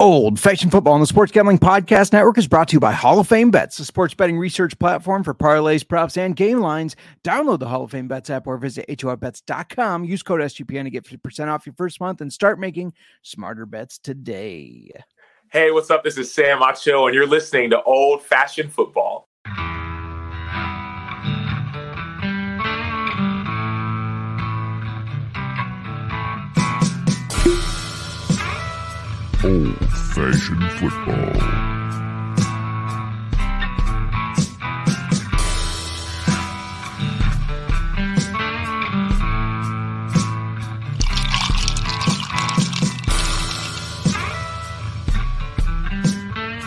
Old-Fashioned Football on the Sports Gambling Podcast Network is brought to you by Hall of Fame Bets, the sports betting research platform for parlays, props, and game lines. Download the Hall of Fame Bets app or visit horbets.com. Use code SGPN to get 50% off your first month and start making smarter bets today. Hey, what's up? This is Sam Ocho, and you're listening to Old-Fashioned Football. Old-Fashioned Football.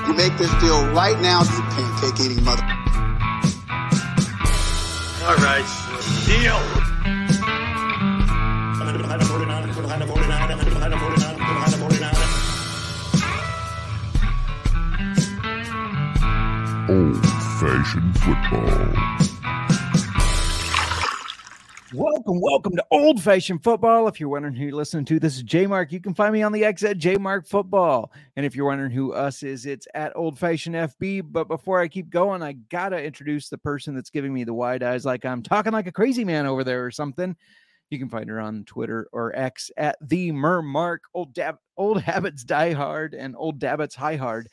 You make this deal right now, you pancake-eating mother. All right, deal. Old-Fashioned Football. Welcome to Old-Fashioned Football. If you're wondering who you're listening to, this is JMark. You can find me on the X at JMark Football. And if you're wondering who us is, it's at Old-Fashioned FB. But before I keep going, I gotta introduce the person that's giving me the wide eyes like I'm talking like a crazy man over there or something. You can find her on Twitter or X at the Mir Mark. Old habits die hard and old dabbits high hard.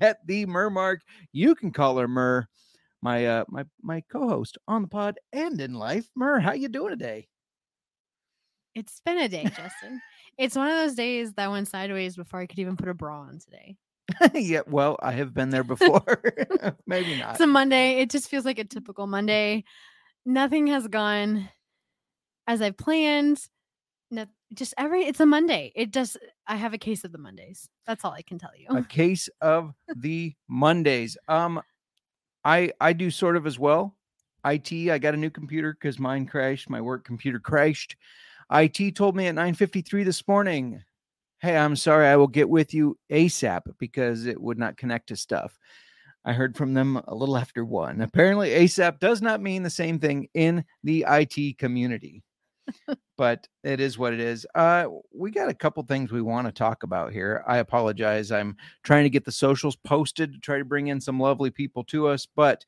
At the Mir Mark. You can call her Mir, my co-host on the pod and in life. Mir, how you doing today? It's been a day, Justin. It's one of those days that went sideways before I could even put a bra on today. Yeah, well, I have been there before. Maybe not. It's a Monday. It just feels like a typical Monday. Nothing has gone as I planned. It's a Monday. I have a case of the Mondays. That's all I can tell you. A case of the Mondays. I do sort of as well. I got a new computer because mine crashed. My work computer crashed. IT told me at 9:53 this morning, hey, I'm sorry, I will get with you ASAP because it would not connect to stuff. I heard from them a little after 1. Apparently, ASAP does not mean the same thing in the IT community. But it is what it is. We got a couple things we want to talk about here. I apologize. I'm trying to get the socials posted to try to bring in some lovely people to us. But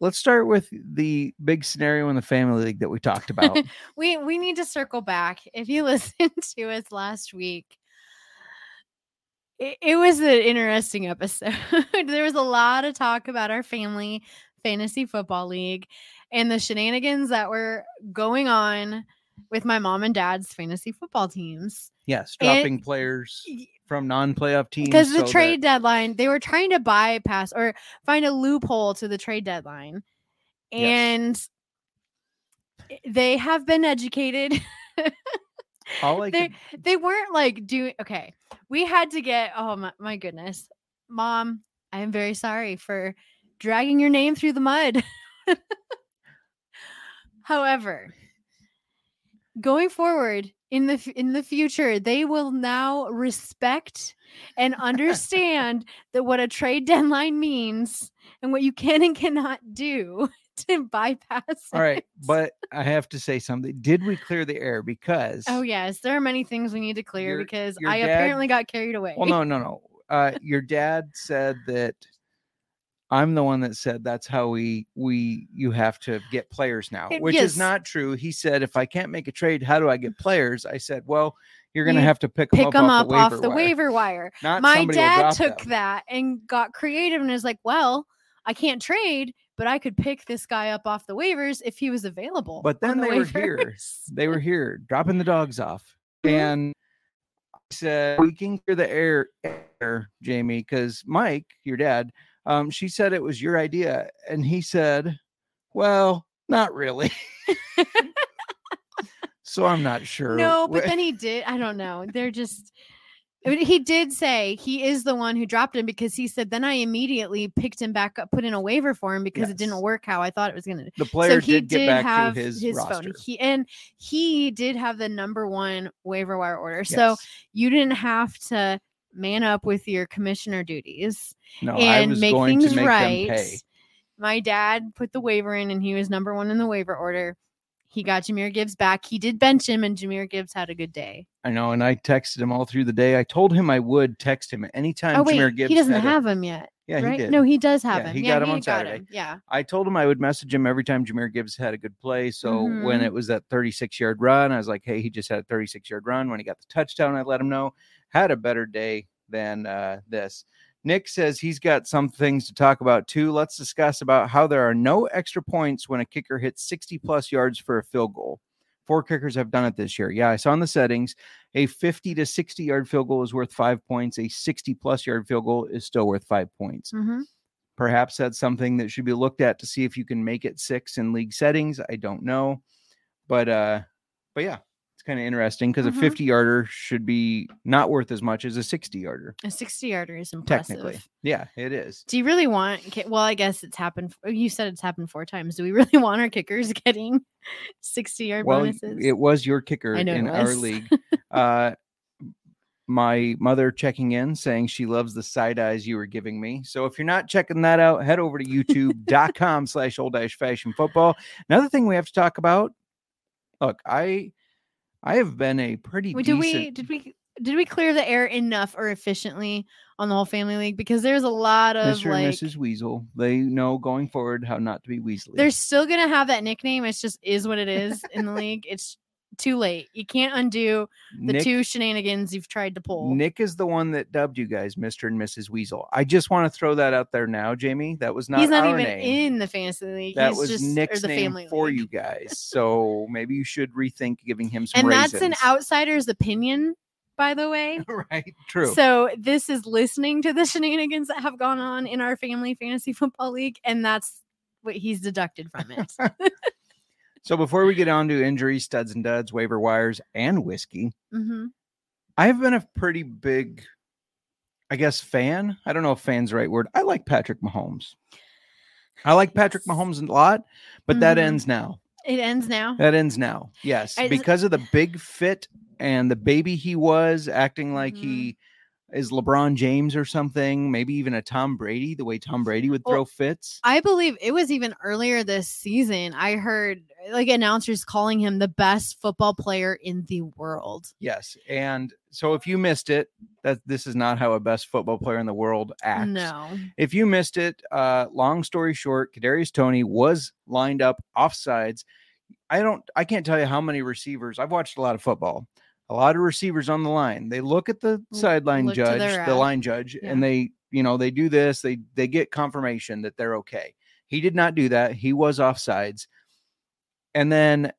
let's start with the big scenario in the Family League that we talked about. We need to circle back. If you listened to us last week, it was an interesting episode. There was a lot of talk about our family fantasy football league and the shenanigans that were going on with my mom and dad's fantasy football teams. Yes, dropping players from non-playoff teams. Because the trade deadline, they were trying to bypass or find a loophole to the trade deadline. And they have been educated. They weren't like doing... Okay, we had to get... Oh, my goodness. Mom, I am very sorry for dragging your name through the mud. However, going forward in the future, they will now respect and understand that what a trade deadline means and what you can and cannot do to bypass it. All right, but I have to say something. Did we clear the air? Because yes, there are many things we need to clear because your dad apparently got carried away. Well, no. Your dad said that. I'm the one that said that's how you have to get players now, which is not true. He said, if I can't make a trade, how do I get players? I said, well, you're going to have to pick them up off the waiver wire. My dad took that and got creative and is like, well, I can't trade, but I could pick this guy up off the waivers if he was available. But then they were here dropping the dogs off. And I said, we can clear the air, Jamie, because Mike, your dad, she said it was your idea. And he said, well, not really. So I'm not sure. No, but then he did. I don't know. He did say he is the one who dropped him because he said, then I immediately picked him back up, put in a waiver for him because it didn't work how I thought it was going to. The player did get back to his roster. He did have the number one waiver wire order. Yes. So you didn't have to man up with your commissioner duties and make things right. My dad put the waiver in and he was number one in the waiver order. He got Jahmyr Gibbs back. He did bench him, and Jahmyr Gibbs had a good day. I know, and I texted him all through the day. I told him I would text him anytime Jahmyr Gibbs. He doesn't have him yet. Yeah, right? He did. No, he does have him. He got him on Saturday. Yeah. I told him I would message him every time Jahmyr Gibbs had a good play. So when it was that 36-yard run, I was like, hey, he just had a 36-yard run. When he got the touchdown, I let him know. Had a better day than this. Nick says he's got some things to talk about, too. Let's discuss about how there are no extra points when a kicker hits 60-plus yards for a field goal. 4 kickers have done it this year. Yeah, I saw in the settings, a 50 to 60-yard field goal is worth 5 points. A 60-plus yard field goal is still worth 5 points. Mm-hmm. Perhaps that's something that should be looked at to see if you can make it 6 in league settings. I don't know. But yeah. Kind of interesting because a 50-yarder should be not worth as much as a 60-yarder. A 60-yarder is impressive. Technically. Yeah, it is. Do you really want... Well, I guess it's happened... You said it's happened 4 times. Do we really want our kickers getting 60-yard bonuses? It was your kicker in our league. My mother checking in saying she loves the side eyes you were giving me. So if you're not checking that out, head over to youtube.com/old-fashioned football. Another thing we have to talk about... Look, I have been a pretty decent... Did we clear the air enough or efficiently on the whole family league? Because there's a lot of Mr. and Mrs. Weasel. They know going forward how not to be weaselly. They're still going to have that nickname. It's just is what it is in the league. It's too late. You can't undo the two shenanigans you've tried to pull. Nick is the one that dubbed you guys Mr. and Mrs. Weasel. I just want to throw that out there now, Jamie. That was not He's not our even name. In the fantasy league. That was just Nick's name for league. You guys. So maybe you should rethink giving him some raisins. That's an outsider's opinion, by the way. Right. True. So this is listening to the shenanigans that have gone on in our family fantasy football league, and that's what he's deducted from it. So before we get on to injuries, studs and duds, waiver wires, and whiskey, I've been a pretty big, I guess, fan. I don't know if fan's the right word. I like Patrick Mahomes. I like Patrick Mahomes a lot, but that ends now. It ends now? That ends now, yes. Because of the big fit and the baby he was, acting like he is LeBron James or something, maybe even a Tom Brady, the way Tom Brady would throw fits. I believe it was even earlier this season. I heard like announcers calling him the best football player in the world. Yes. And so if you missed it, this is not how a best football player in the world acts. No. If you missed it, long story short, Kadarius Toney was lined up offsides. I can't tell you how many receivers. I've watched a lot of football. A lot of receivers on the line. They look at the sideline judge, the line judge, and they do this. They get confirmation that they're okay. He did not do that. He was offsides. And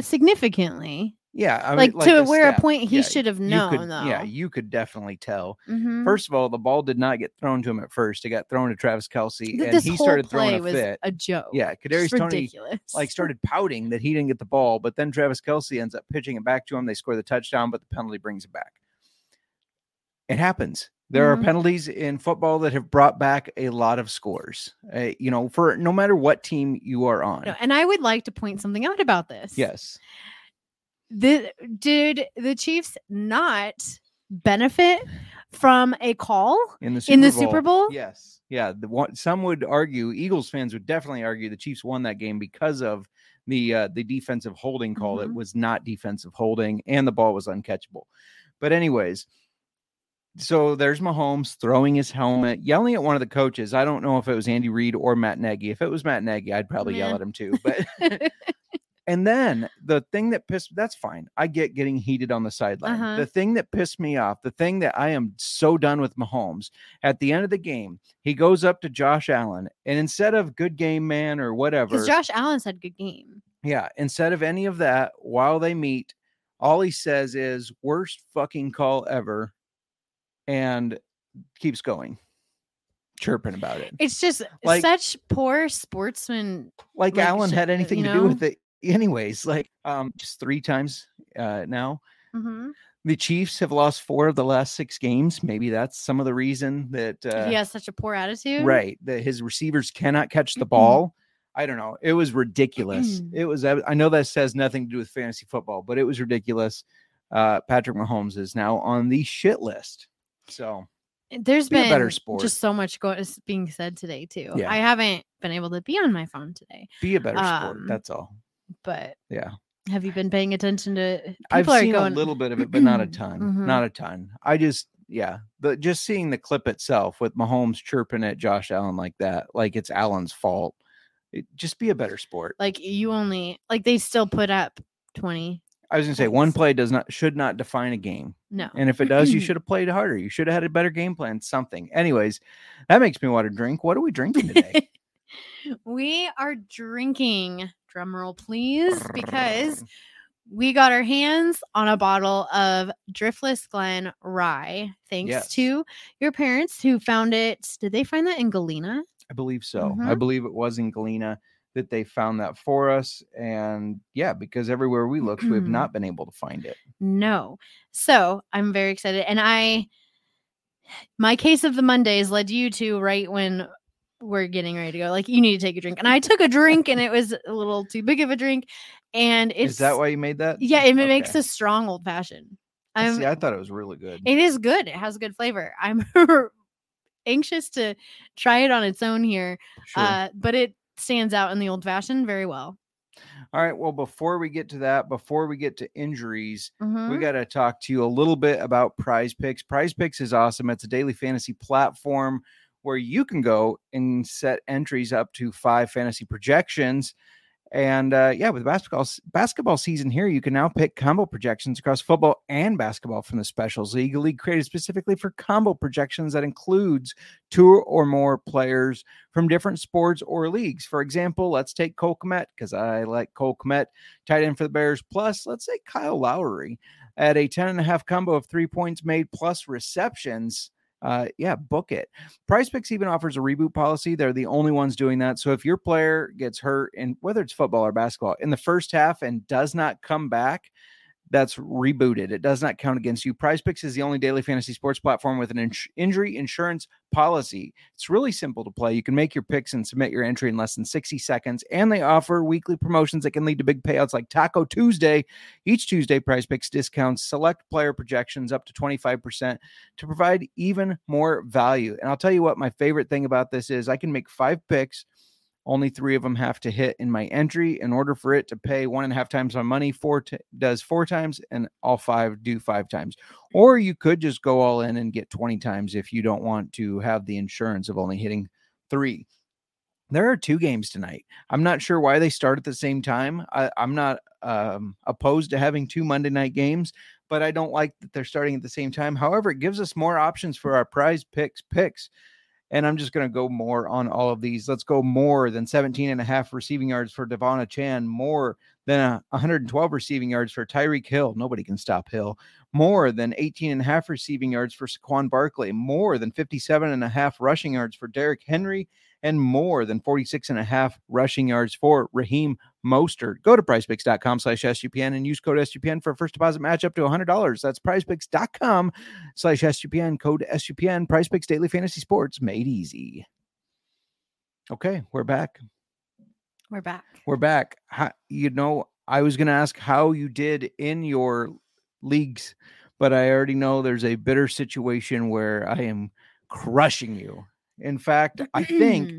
significantly. Yeah. I mean, like to where a point he should have known, though. Yeah, you could definitely tell. Mm-hmm. First of all, the ball did not get thrown to him at first. It got thrown to Travis Kelce, and he started throwing a fit. A joke. Yeah, Kadarius Toney started pouting that he didn't get the ball, but then Travis Kelce ends up pitching it back to him. They score the touchdown, but the penalty brings it back. It happens. There are penalties in football that have brought back a lot of scores, for no matter what team you are on. And I would like to point something out about this. Yes. Did the Chiefs not benefit from a call in the Super Bowl? Yes. Yeah. Some would argue, Eagles fans would definitely argue the Chiefs won that game because of the defensive holding call. It was not defensive holding, and the ball was uncatchable. But anyways, so there's Mahomes throwing his helmet, yelling at one of the coaches. I don't know if it was Andy Reid or Matt Nagy. If it was Matt Nagy, I'd probably yell at him too. But... And then the thing that that's fine. I get getting heated on the sideline. The thing that pissed me off, the thing that I am so done with Mahomes, at the end of the game, he goes up to Josh Allen, and instead of good game, man, or whatever. Because Josh Allen said good game. Yeah. Instead of any of that, while they meet, all he says is worst fucking call ever and keeps going. Chirping about it. It's just like, such poor sportsman. Like Allen had anything to do with it. Anyways, just 3 times now. The Chiefs have lost 4 of the last 6 games. Maybe that's some of the reason that he has such a poor attitude, right? That his receivers cannot catch the ball. I don't know. It was ridiculous. It was. I know that says nothing to do with fantasy football, but it was ridiculous. Patrick Mahomes is now on the shit list. So there's been a better sport. Just so much being said today too. Yeah. I haven't been able to be on my phone today. Be a better sport. That's all. but yeah. Have you been paying attention to people? I've seen a little bit of it, but not a ton. Mm-hmm. Not a ton. I just, yeah, but just seeing the clip itself with Mahomes chirping at Josh Allen like that, like it's Allen's fault. Just be a better sport. Like you only, like they still put up 20. I was going to say one play should not define a game. No. And if it does, you should have played harder. You should have had a better game plan, something. Anyways, that makes me want to drink. What are we drinking today? We are drinking, drumroll please, because we got our hands on a bottle of Driftless Glen rye. Thanks to your parents who found it. Did they find that in Galena? I believe so. Mm-hmm. I believe it was in Galena that they found that for us. And yeah, because everywhere we looked, we have not been able to find it. No. So I'm very excited. And my case of the Mondays led you to right when we're getting ready to go. Like, you need to take a drink. And I took a drink and it was a little too big of a drink. And it's... Is that why you made that? Yeah. It makes a strong old fashioned. See, I thought it was really good. It is good. It has good flavor. I'm anxious to try it on its own here. Sure. But it stands out in the old fashioned very well. All right. Well, before we get to injuries, we got to talk to you a little bit about Prize Picks. Prize Picks is awesome. It's a daily fantasy platform where you can go and set entries up to 5 fantasy projections. And with basketball season here, you can now pick combo projections across football and basketball from the Specials League, a league created specifically for combo projections that includes 2 or more players from different sports or leagues. For example, let's take Cole Kmet, because I like Cole Kmet, tight end for the Bears. Plus, let's say Kyle Lowry at a 10.5 combo of 3 points made plus receptions. Book it. Price Picks even offers a reboot policy. They're the only ones doing that. So if your player gets hurt, in whether it's football or basketball, in the first half and does not come back, that's rebooted. It does not count against you. Prize Picks is the only daily fantasy sports platform with an injury insurance policy. It's really simple to play. You can make your picks and submit your entry in less than 60 seconds. And they offer weekly promotions that can lead to big payouts like Taco Tuesday. Each Tuesday, Prize Picks discounts select player projections up to 25% to provide even more value. And I'll tell you what my favorite thing about this is. I can make 5 picks. Only 3 of them have to hit in my entry in order for it to pay 1.5 times my money. 4 does 4 times, and all 5 do 5 times. Or you could just go all in and get 20 times if you don't want to have the insurance of only hitting 3. There are 2 games tonight. I'm not sure why they start at the same time. I'm not opposed to having 2 Monday night games, but I don't like that they're starting at the same time. However, it gives us more options for our Prize Picks picks. And I'm just going to go more on all of these. Let's go more than 17.5 receiving yards for Devonna Chan. More than 112 receiving yards for Tyreek Hill. Nobody can stop Hill. More than 18.5 receiving yards for Saquon Barkley. More than 57.5 rushing yards for Derrick Henry. And more than 46.5 rushing yards for Raheem Mostert. Go to PrizePicks.com/SGPN and use code SGPN for a first deposit match up to $100. That's PrizePicks.com/SGPN, code SGPN. PrizePicks Daily Fantasy Sports made easy. Okay, we're back. We're back. I was going to ask how you did in your leagues, but I already know there's a bitter situation where I am crushing you. In fact, I think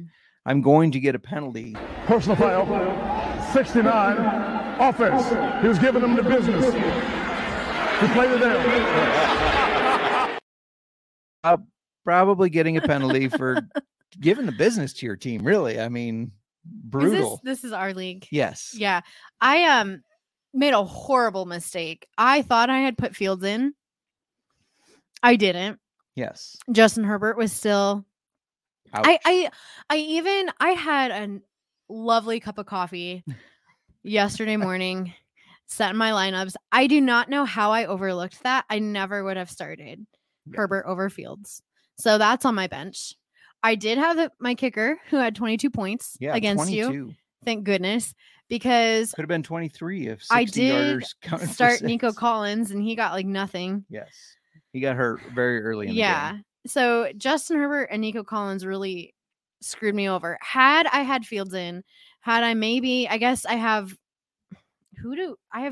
I'm going to get a penalty. Personal foul, 69, offense. He was giving them the business. He played it down. I'm probably getting a penalty for giving the business to your team, really. I mean, brutal. This is our league. Yes. Yeah. I made a horrible mistake. I thought I had put Fields in. I didn't. Yes. Justin Herbert was still... I had a lovely cup of coffee yesterday morning, set in my lineups. I do not know how I overlooked that. I never would have started Herbert over Fields. So that's on my bench. I did have my kicker who had 22 points against 22. You. Thank goodness, because could have been 23 if 60 I did start Nico Collins and he got like nothing. Yes, he got hurt very early in the game. So Justin Herbert and Nico Collins really screwed me over. Had I had Fields in, I have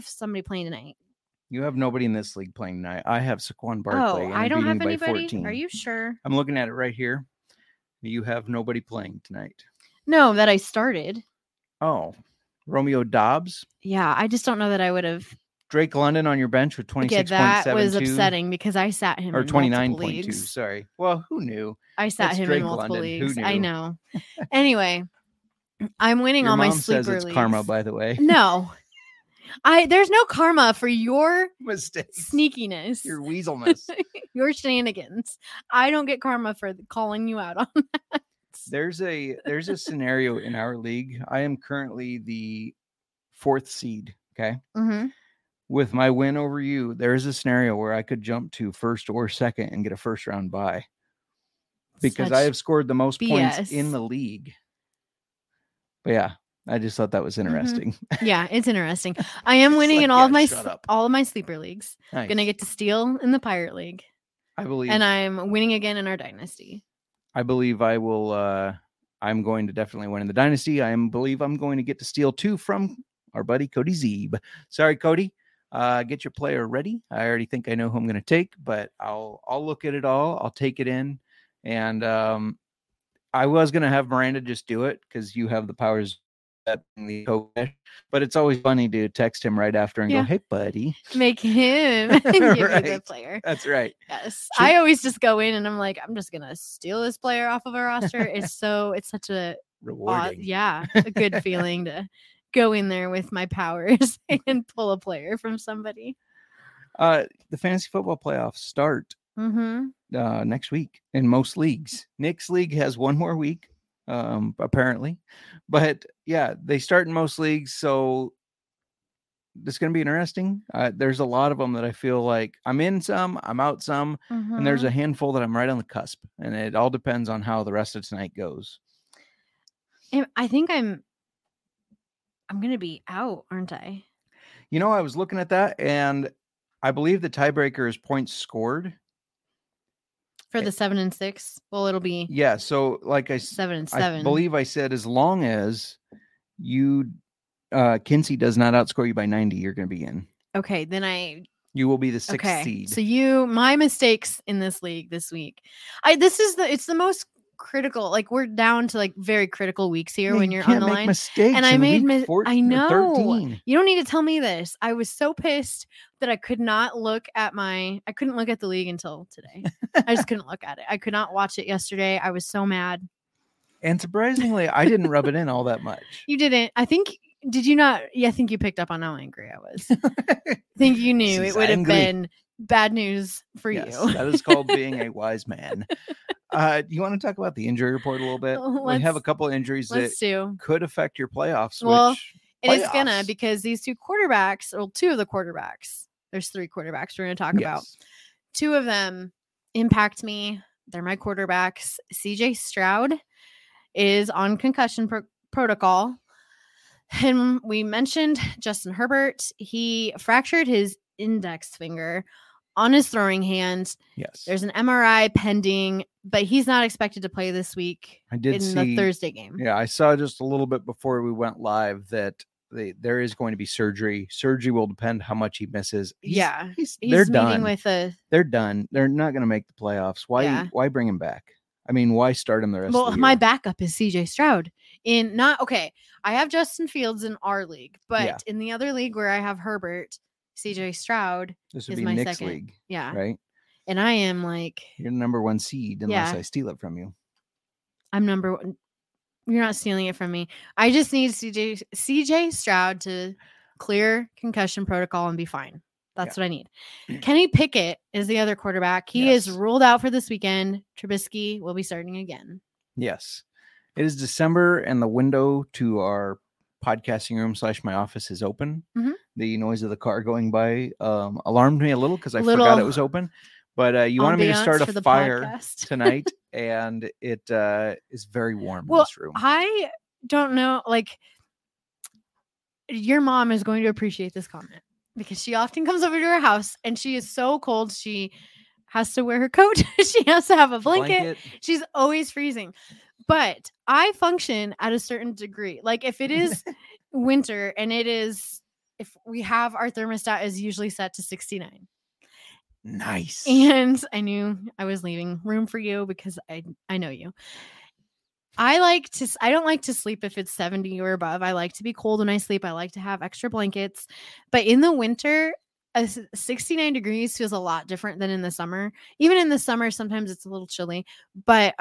somebody playing tonight. You have nobody in this league playing tonight. I have Saquon Barkley. Oh, I don't have anybody. 14. Are you sure? I'm looking at it right here. You have nobody playing tonight. No, that I started. Oh, Romeo Dobbs. Yeah, I just don't know that I would have. Drake London on your bench with 26.72. Okay, that was upsetting because I sat him in multiple 29.2, sorry. Well, who knew? I sat him Drake in multiple London. Leagues. I know. Anyway, I'm winning all my sleeper leagues. Your mom says it's karma, by the way. No. There's no karma for your mistakes, sneakiness, your weaselness, your shenanigans. I don't get karma for calling you out on that. There's a scenario in our league. I am currently the 4th seed. Okay. Mm-hmm. With my win over you, there is a scenario where I could jump to 1st or 2nd and get a 1st round bye because I have scored the most points in the league. But yeah. I just thought that was interesting. Mm-hmm. Yeah, it's interesting. I am winning like, in all of my sleeper leagues. Nice. I'm going to get to steal in the Pirate League. I believe. And I'm winning again in our Dynasty. I believe I will. I'm going to definitely win in the Dynasty. I believe I'm going to get to steal 2 from our buddy Cody Zeeb. Sorry, Cody. Get your player ready. I already think I know who I'm going to take, but I'll look at it all. I'll take it in. And I was going to have Miranda just do it because you have the powers. But it's always funny to text him right after and go, hey, buddy. Make him give you a good player. That's right. Yes. I always just go in and I'm like, I'm just going to steal this player off of our roster. It's such a rewarding. A good feeling to go in there with my powers and pull a player from somebody. The fantasy football playoffs start next week in most leagues. Nick's league has one more week. Apparently, but yeah, they start in most leagues, so it's going to be interesting. There's a lot of them that I feel like I'm in some, I'm out some, and there's a handful that I'm right on the cusp, and it all depends on how the rest of tonight goes. And I think I'm going to be out, aren't I? You know, I was looking at that, and I believe the tiebreaker is points scored. For the 7 and 6, well, it'll be... Yeah, so like 7 and 7. I believe I said as long as you, Kinsey does not outscore you by 90, you're going to be in. Okay, then you will be the 6th seed. So my mistakes in this league this week. It's the most critical, like we're down to like very critical weeks here when you're on the line. Mistakes and I made mistakes. I know. 13. You don't need to tell me this. I was so pissed that I could not look at I couldn't look at the league until today. I just couldn't look at it. I could not watch it yesterday. I was so mad. And surprisingly, I didn't rub it in all that much. You didn't. I think, did you not? Yeah, I think you picked up on how angry I was. I think you knew it would have been bad news for you. That is called being a wise man. You want to talk about the injury report a little bit? We have a couple of injuries that could affect your playoffs. Well, it is going to because these two quarterbacks, or two of the quarterbacks, there's 3 quarterbacks we're going to talk about. 2 of them impact me. They're my quarterbacks. CJ Stroud is on concussion protocol. And we mentioned Justin Herbert. He fractured his index finger on his throwing hand. Yes. There's an MRI pending, but he's not expected to play this week the Thursday game. Yeah, I saw just a little bit before we went live that there is going to be surgery. Surgery will depend how much he misses. They're done. They're done. They're not going to make the playoffs. Why bring him back? I mean, why start him the rest of the year? My backup is CJ Stroud. I have Justin Fields in our league, but in the other league where I have Herbert, CJ Stroud is my Nick's 2nd league. Yeah. Right. And I am like, you're number 1 seed unless I steal it from you. I'm number 1. You're not stealing it from me. I just need CJ Stroud to clear concussion protocol and be fine. That's what I need. Kenny Pickett is the other quarterback. He is ruled out for this weekend. Trubisky will be starting again. Yes. It is December and the window to our podcasting room / my office is open. Mm-hmm. The noise of the car going by alarmed me a little because I forgot it was open. But you wanted me to start a fire tonight, and it is very warm in this room. I don't know. Like, your mom is going to appreciate this comment because she often comes over to her house, and she is so cold. She has to wear her coat. She has to have a blanket. She's always freezing. But I function at a certain degree. Like, if it is winter and if we have our thermostat is usually set to 69. Nice. And I knew I was leaving room for you because I know you. I don't like to sleep if it's 70 or above. I like to be cold when I sleep. I like to have extra blankets. But in the winter, 69 degrees feels a lot different than in the summer. Even in the summer, sometimes it's a little chilly. But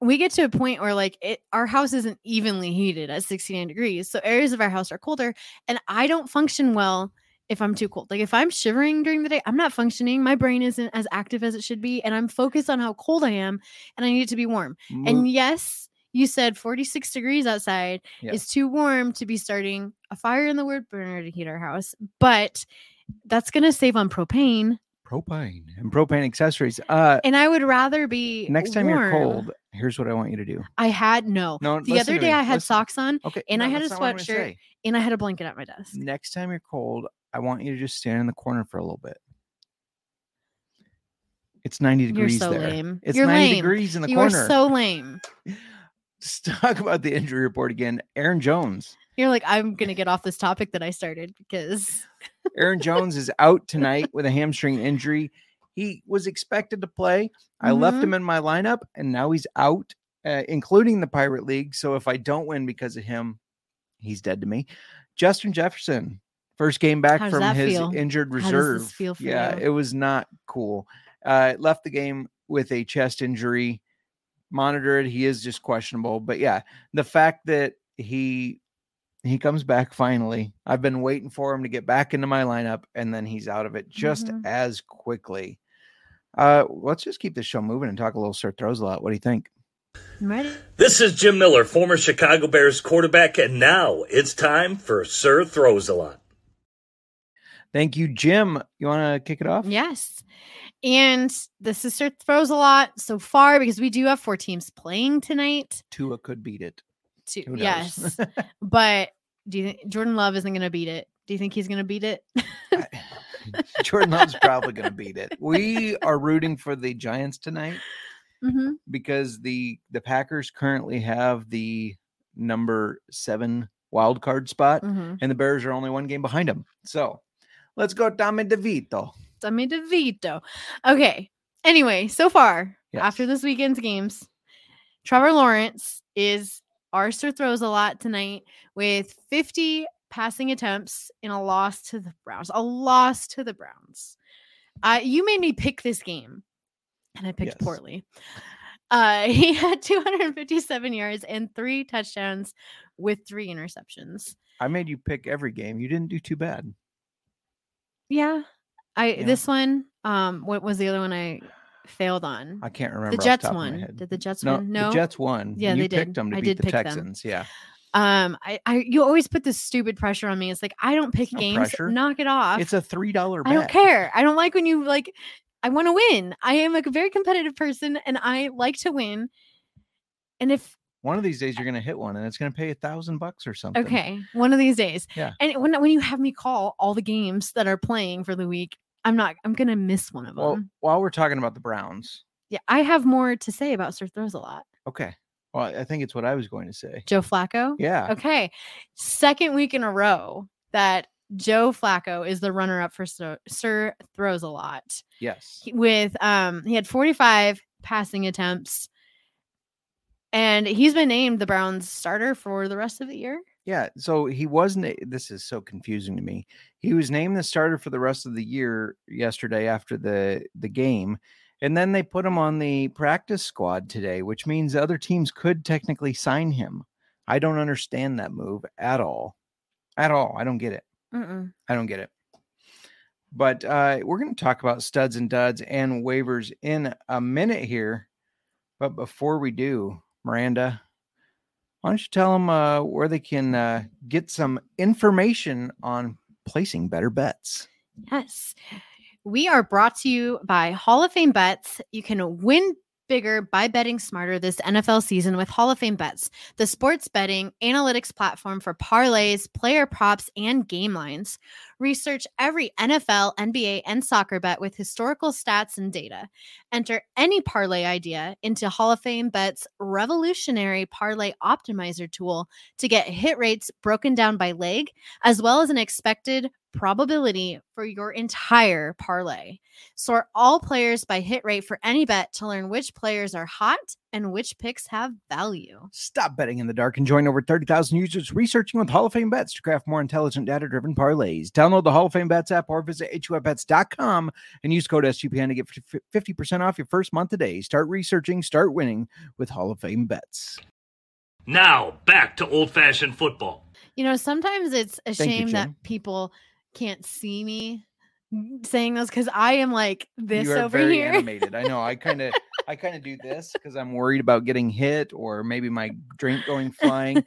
we get to a point where our house isn't evenly heated at 69 degrees. So areas of our house are colder, and I don't function well if I'm too cold. Like if I'm shivering during the day, I'm not functioning. My brain isn't as active as it should be. And I'm focused on how cold I am, and I need it to be warm. Mm. And yes, you said 46 degrees outside is too warm to be starting a fire in the wood burner to heat our house, but that's going to save on propane and propane accessories. And I would rather be next time warm. You're cold. Here's what I want you to do. The other day I had socks on, and I had a sweatshirt, and I had a blanket at my desk. Next time you're cold, I want you to just stand in the corner for a little bit. It's 90 degrees there. You're so lame. It's 90 degrees in the corner. You are so lame. Let's talk about the injury report again. Aaron Jones. You're like, I'm going to get off this topic that I started because Aaron Jones is out tonight with a hamstring injury. He was expected to play. I left him in my lineup, and now he's out, including the Pirate League. So if I don't win because of him, he's dead to me. Justin Jefferson, first game back from his injured reserve. How does this feel for you? It was not cool. Left the game with a chest injury. Monitored. He is just questionable. But yeah, the fact that he comes back finally. I've been waiting for him to get back into my lineup, and then he's out of it just as quickly. Let's just keep this show moving and talk a little Sir Throws A Lot. What do you think? I'm ready. This is Jim Miller, former Chicago Bears quarterback, and now it's time for Sir Throws A Lot. Thank you, Jim. You want to kick it off? Yes. And this is Sir Throws A Lot so far because we do have four teams playing tonight. Tua could beat it. Yes. But do you think Jordan Love isn't going to beat it? Do you think he's going to beat it? Jordan Love's probably going to beat it. We are rooting for the Giants tonight because the Packers currently have the number 7 wild card spot, and the Bears are only one game behind them. So let's go Tommy DeVito. Okay. Anyway, so far, after this weekend's games, Trevor Lawrence is our Sir Throws A Lot tonight with 50 passing attempts in a loss to the Browns. You made me pick this game, and I picked poorly. He had 257 yards and 3 touchdowns with 3 interceptions. I made you pick every game. You didn't do too bad. This one, what was the other one I failed on? I can't remember. The Jets won. Did the Jets win? No. The Jets won. Yeah, they did. You picked them to beat the Texans. Yeah. You always put this stupid pressure on me. It's like, I don't pick games. Knock it off. It's a $3 bet. I don't care. I don't like when you I want to win. I am a very competitive person, and I like to win. And if one of these days you're going to hit one, and it's going to pay $1,000 or something. Okay. One of these days. Yeah. And when you have me call all the games that are playing for the week, I'm going to miss one of them. Well, while we're talking about the Browns. Yeah. I have more to say about Sir Throws A Lot. Okay. Well, I think it's what I was going to say. Joe Flacco. Yeah. Okay. Second week in a row that Joe Flacco is the runner up for Sir Throws A Lot. Yes. With, he had 45 passing attempts. And he's been named the Browns starter for the rest of the year. Yeah. So he wasn't. This is so confusing to me. He was named the starter for the rest of the year yesterday after the game. And then they put him on the practice squad today, which means other teams could technically sign him. I don't understand that move at all. I don't get it. I don't get it. But we're going to talk about studs and duds and waivers in a minute here. But before we do, Miranda, why don't you tell them where they can get some information on placing better bets? Yes. We are brought to you by Hall of Fame Bets. You can win bigger by betting smarter this NFL season with Hall of Fame Bets, the sports betting analytics platform for parlays, player props, and game lines. Research every NFL, NBA, and soccer bet with historical stats and data. Enter any parlay idea into Hall of Fame Bet's revolutionary parlay optimizer tool to get hit rates broken down by leg, as well as an expected probability for your entire parlay. Sort all players by hit rate for any bet to learn which players are hot and which picks have value. Stop betting in the dark and join over 30,000 users researching with Hall of Fame bets to craft more intelligent, data-driven parlays. Download the Hall of Fame bets app or visit HOFBets.com and use code SGPN to get 50% off your first month today. Start researching, start winning with Hall of Fame bets. Now, back to old-fashioned football. You know, sometimes it's a shame that people can't see me saying those because I am like this over here. You are very animated. I know. I kind of do this because I'm worried about getting hit or maybe my drink going flying.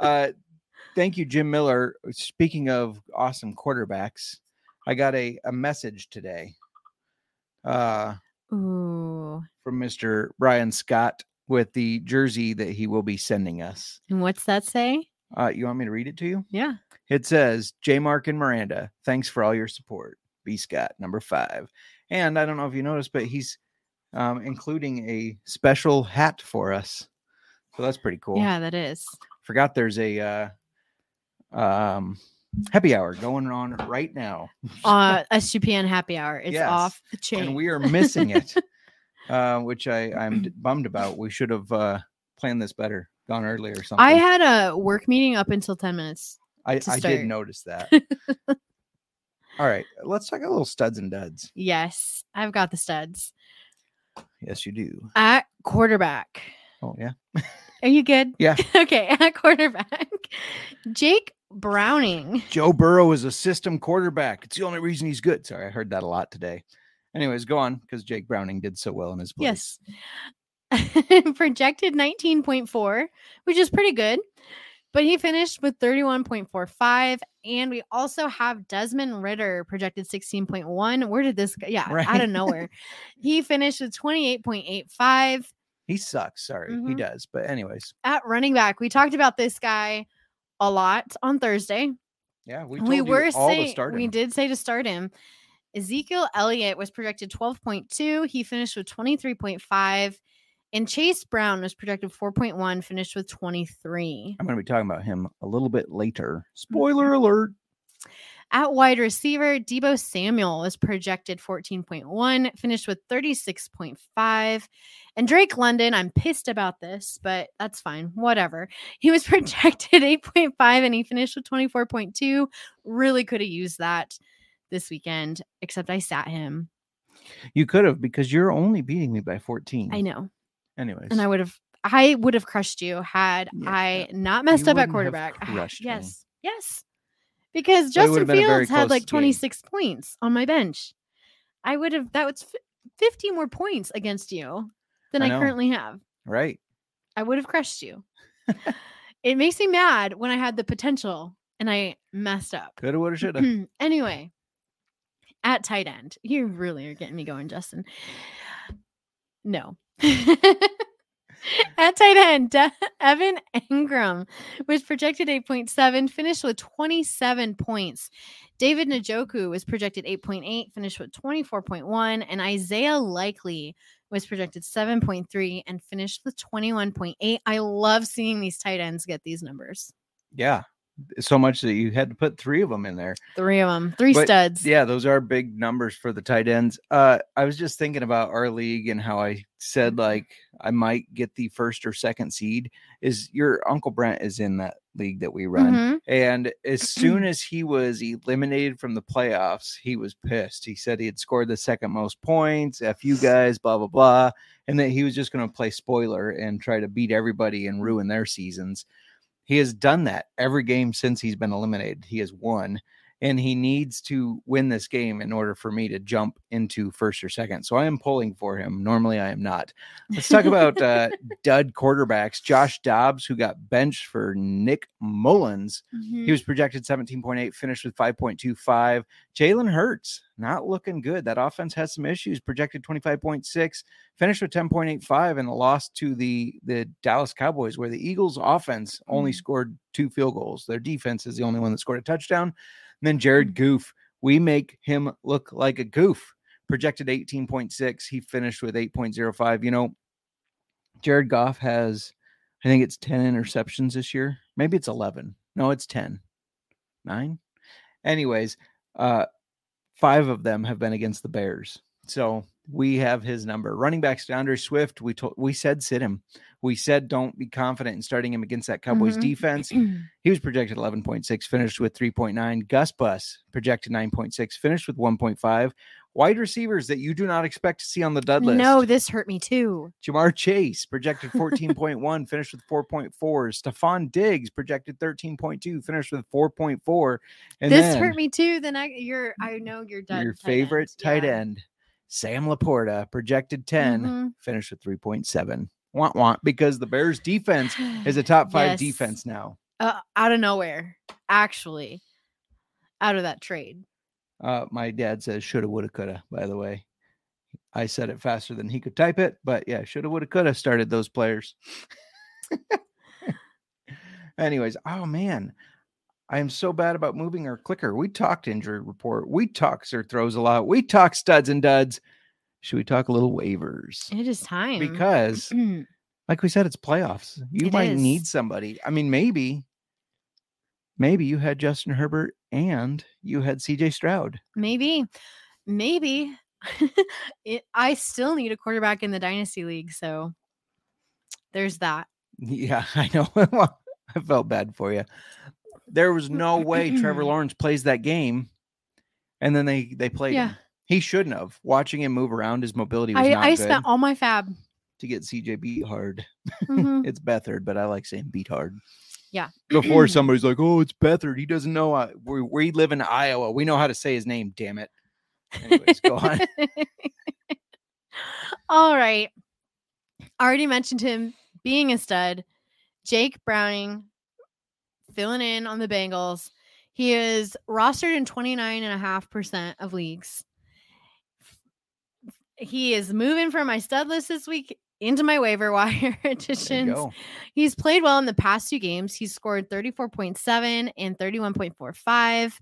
Thank you, Jim Miller. Speaking of awesome quarterbacks, I got a message today from Mr. Brian Scott with the jersey that he will be sending us. And what's that say? You want me to read it to you? Yeah. It says, JMark and Miranda, thanks for all your support. B. Scott, number 5. And I don't know if you noticed, but he's including a special hat for us. So that's pretty cool. Yeah, that is. Forgot there's a happy hour going on right now. SGPN happy hour. It's off the chain. And we are missing it, which I'm bummed about. We should have planned this better. Gone early or something. I had a work meeting up until 10 minutes. I did notice that. All right. Let's talk a little studs and duds. Yes. I've got the studs. Yes, you do. At quarterback. Oh, yeah. Are you good? Yeah. Okay. At quarterback, Jake Browning. Joe Burrow is a system quarterback. It's the only reason he's good. Sorry. I heard that a lot today. Anyways, go on. Because Jake Browning did so well in his place. Yes. Projected 19.4, which is pretty good, but he finished with 31.45. And we also have Desmond Ritter projected 16.1. Where did this go? Yeah, right. Out of nowhere. He finished with 28.85. He sucks. Sorry, He does. But anyways. At running back, we talked about this guy a lot on Thursday. Yeah, we did say to start him. Ezekiel Elliott was projected 12.2. He finished with 23.5. And Chase Brown was projected 4.1, finished with 23. I'm going to be talking about him a little bit later. Spoiler alert. At wide receiver, Deebo Samuel was projected 14.1, finished with 36.5. And Drake London, I'm pissed about this, but that's fine. Whatever. He was projected 8.5, and he finished with 24.2. Really could have used that this weekend, except I sat him. You could have, because you're only beating me by 14. I know. Anyways. And I would have crushed you had I not messed up at quarterback. Yes. Because Justin Fields had like 26 points on my bench. I would have, that was 50 more points against you than I currently have. Right. I would have crushed you. It makes me mad when I had the potential and I messed up. Coulda, woulda, shoulda. Anyway, at tight end. You really are getting me going, Justin. No. At tight end, Evan Engram was projected 8.7, finished with 27 points. David Njoku was projected 8.8, finished with 24.1. And Isaiah Likely was projected 7.3 and finished with 21.8. I love seeing these tight ends get these numbers. Yeah. So much that you had to put three of them in there. Studs. Yeah, those are big numbers for the tight ends. I was just thinking about our league and how I said, like, I might get the first or second seed. Is your Uncle Brent is in that league that we run. Mm-hmm. And as soon as he was eliminated from the playoffs, he was pissed. He said he had scored the second most points, F you guys, blah, blah, blah. And that he was just going to play spoiler and try to beat everybody and ruin their seasons. He has done that every game since he's been eliminated. He has won, and he needs to win this game in order for me to jump into first or second. So I am pulling for him. Normally I am not. Let's talk about dud quarterbacks. Josh Dobbs, who got benched for Nick Mullins. Mm-hmm. He was projected 17.8, finished with 5.25. Jalen Hurts, not looking good. That offense has some issues. Projected 25.6, finished with 10.85, and a loss to the Dallas Cowboys, where the Eagles' offense only scored 2 field goals. Their defense is the only one that scored a touchdown. And then Jared Goff, we make him look like a goof. Projected 18.6, he finished with 8.05. You know, Jared Goff has, I think it's 10 interceptions this year. Maybe it's 11. No, it's 10. 9? Anyways, 5 of them have been against the Bears. So we have his number. Running backs, DeAndre Swift, we said sit him. We said don't be confident in starting him against that Cowboys defense. He was projected 11.6, finished with 3.9. Gus Bus, projected 9.6, finished with 1.5. Wide receivers that you do not expect to see on the dud list. No, this hurt me too. Jamar Chase, projected 14.1, finished with 4.4. Stephon Diggs, projected 13.2, finished with 4.4. And this hurt me too. Then I know you're done. Your favorite tight end, Sam Laporta, projected 10, finished with 3.7. Because the Bears defense is a top 5 defense now. Out of nowhere, actually. Out of that trade. My dad says shoulda, woulda, coulda, by the way. I said it faster than he could type it, but yeah, shoulda, woulda, coulda started those players. Anyways, oh man, I am so bad about moving our clicker. We talked injury report. We talked Sir Throws a Lot. We talked studs and duds. Should we talk a little waivers? It is time. Because, like we said, it's playoffs. You might need somebody. I mean, maybe you had Justin Herbert and you had CJ Stroud. Maybe I still need a quarterback in the dynasty league. So there's that. Yeah, I know. I felt bad for you. There was no way Trevor Lawrence plays that game. And then they played him. He shouldn't have. Watching him move around, his mobility was not good. I spent all my fab to get CJ beat hard. It's Beathard, but I like saying beat hard. Yeah. Before somebody's like, oh, it's Beathard. He doesn't know. We live in Iowa. We know how to say his name. Damn it. Anyways, go on. All right. I already mentioned him being a stud. Jake Browning filling in on the Bengals. He is rostered in 29.5% of leagues. He is moving from my stud list this week into my waiver wire additions. He's played well in the past 2 games. He's scored 34.7 and 31.45.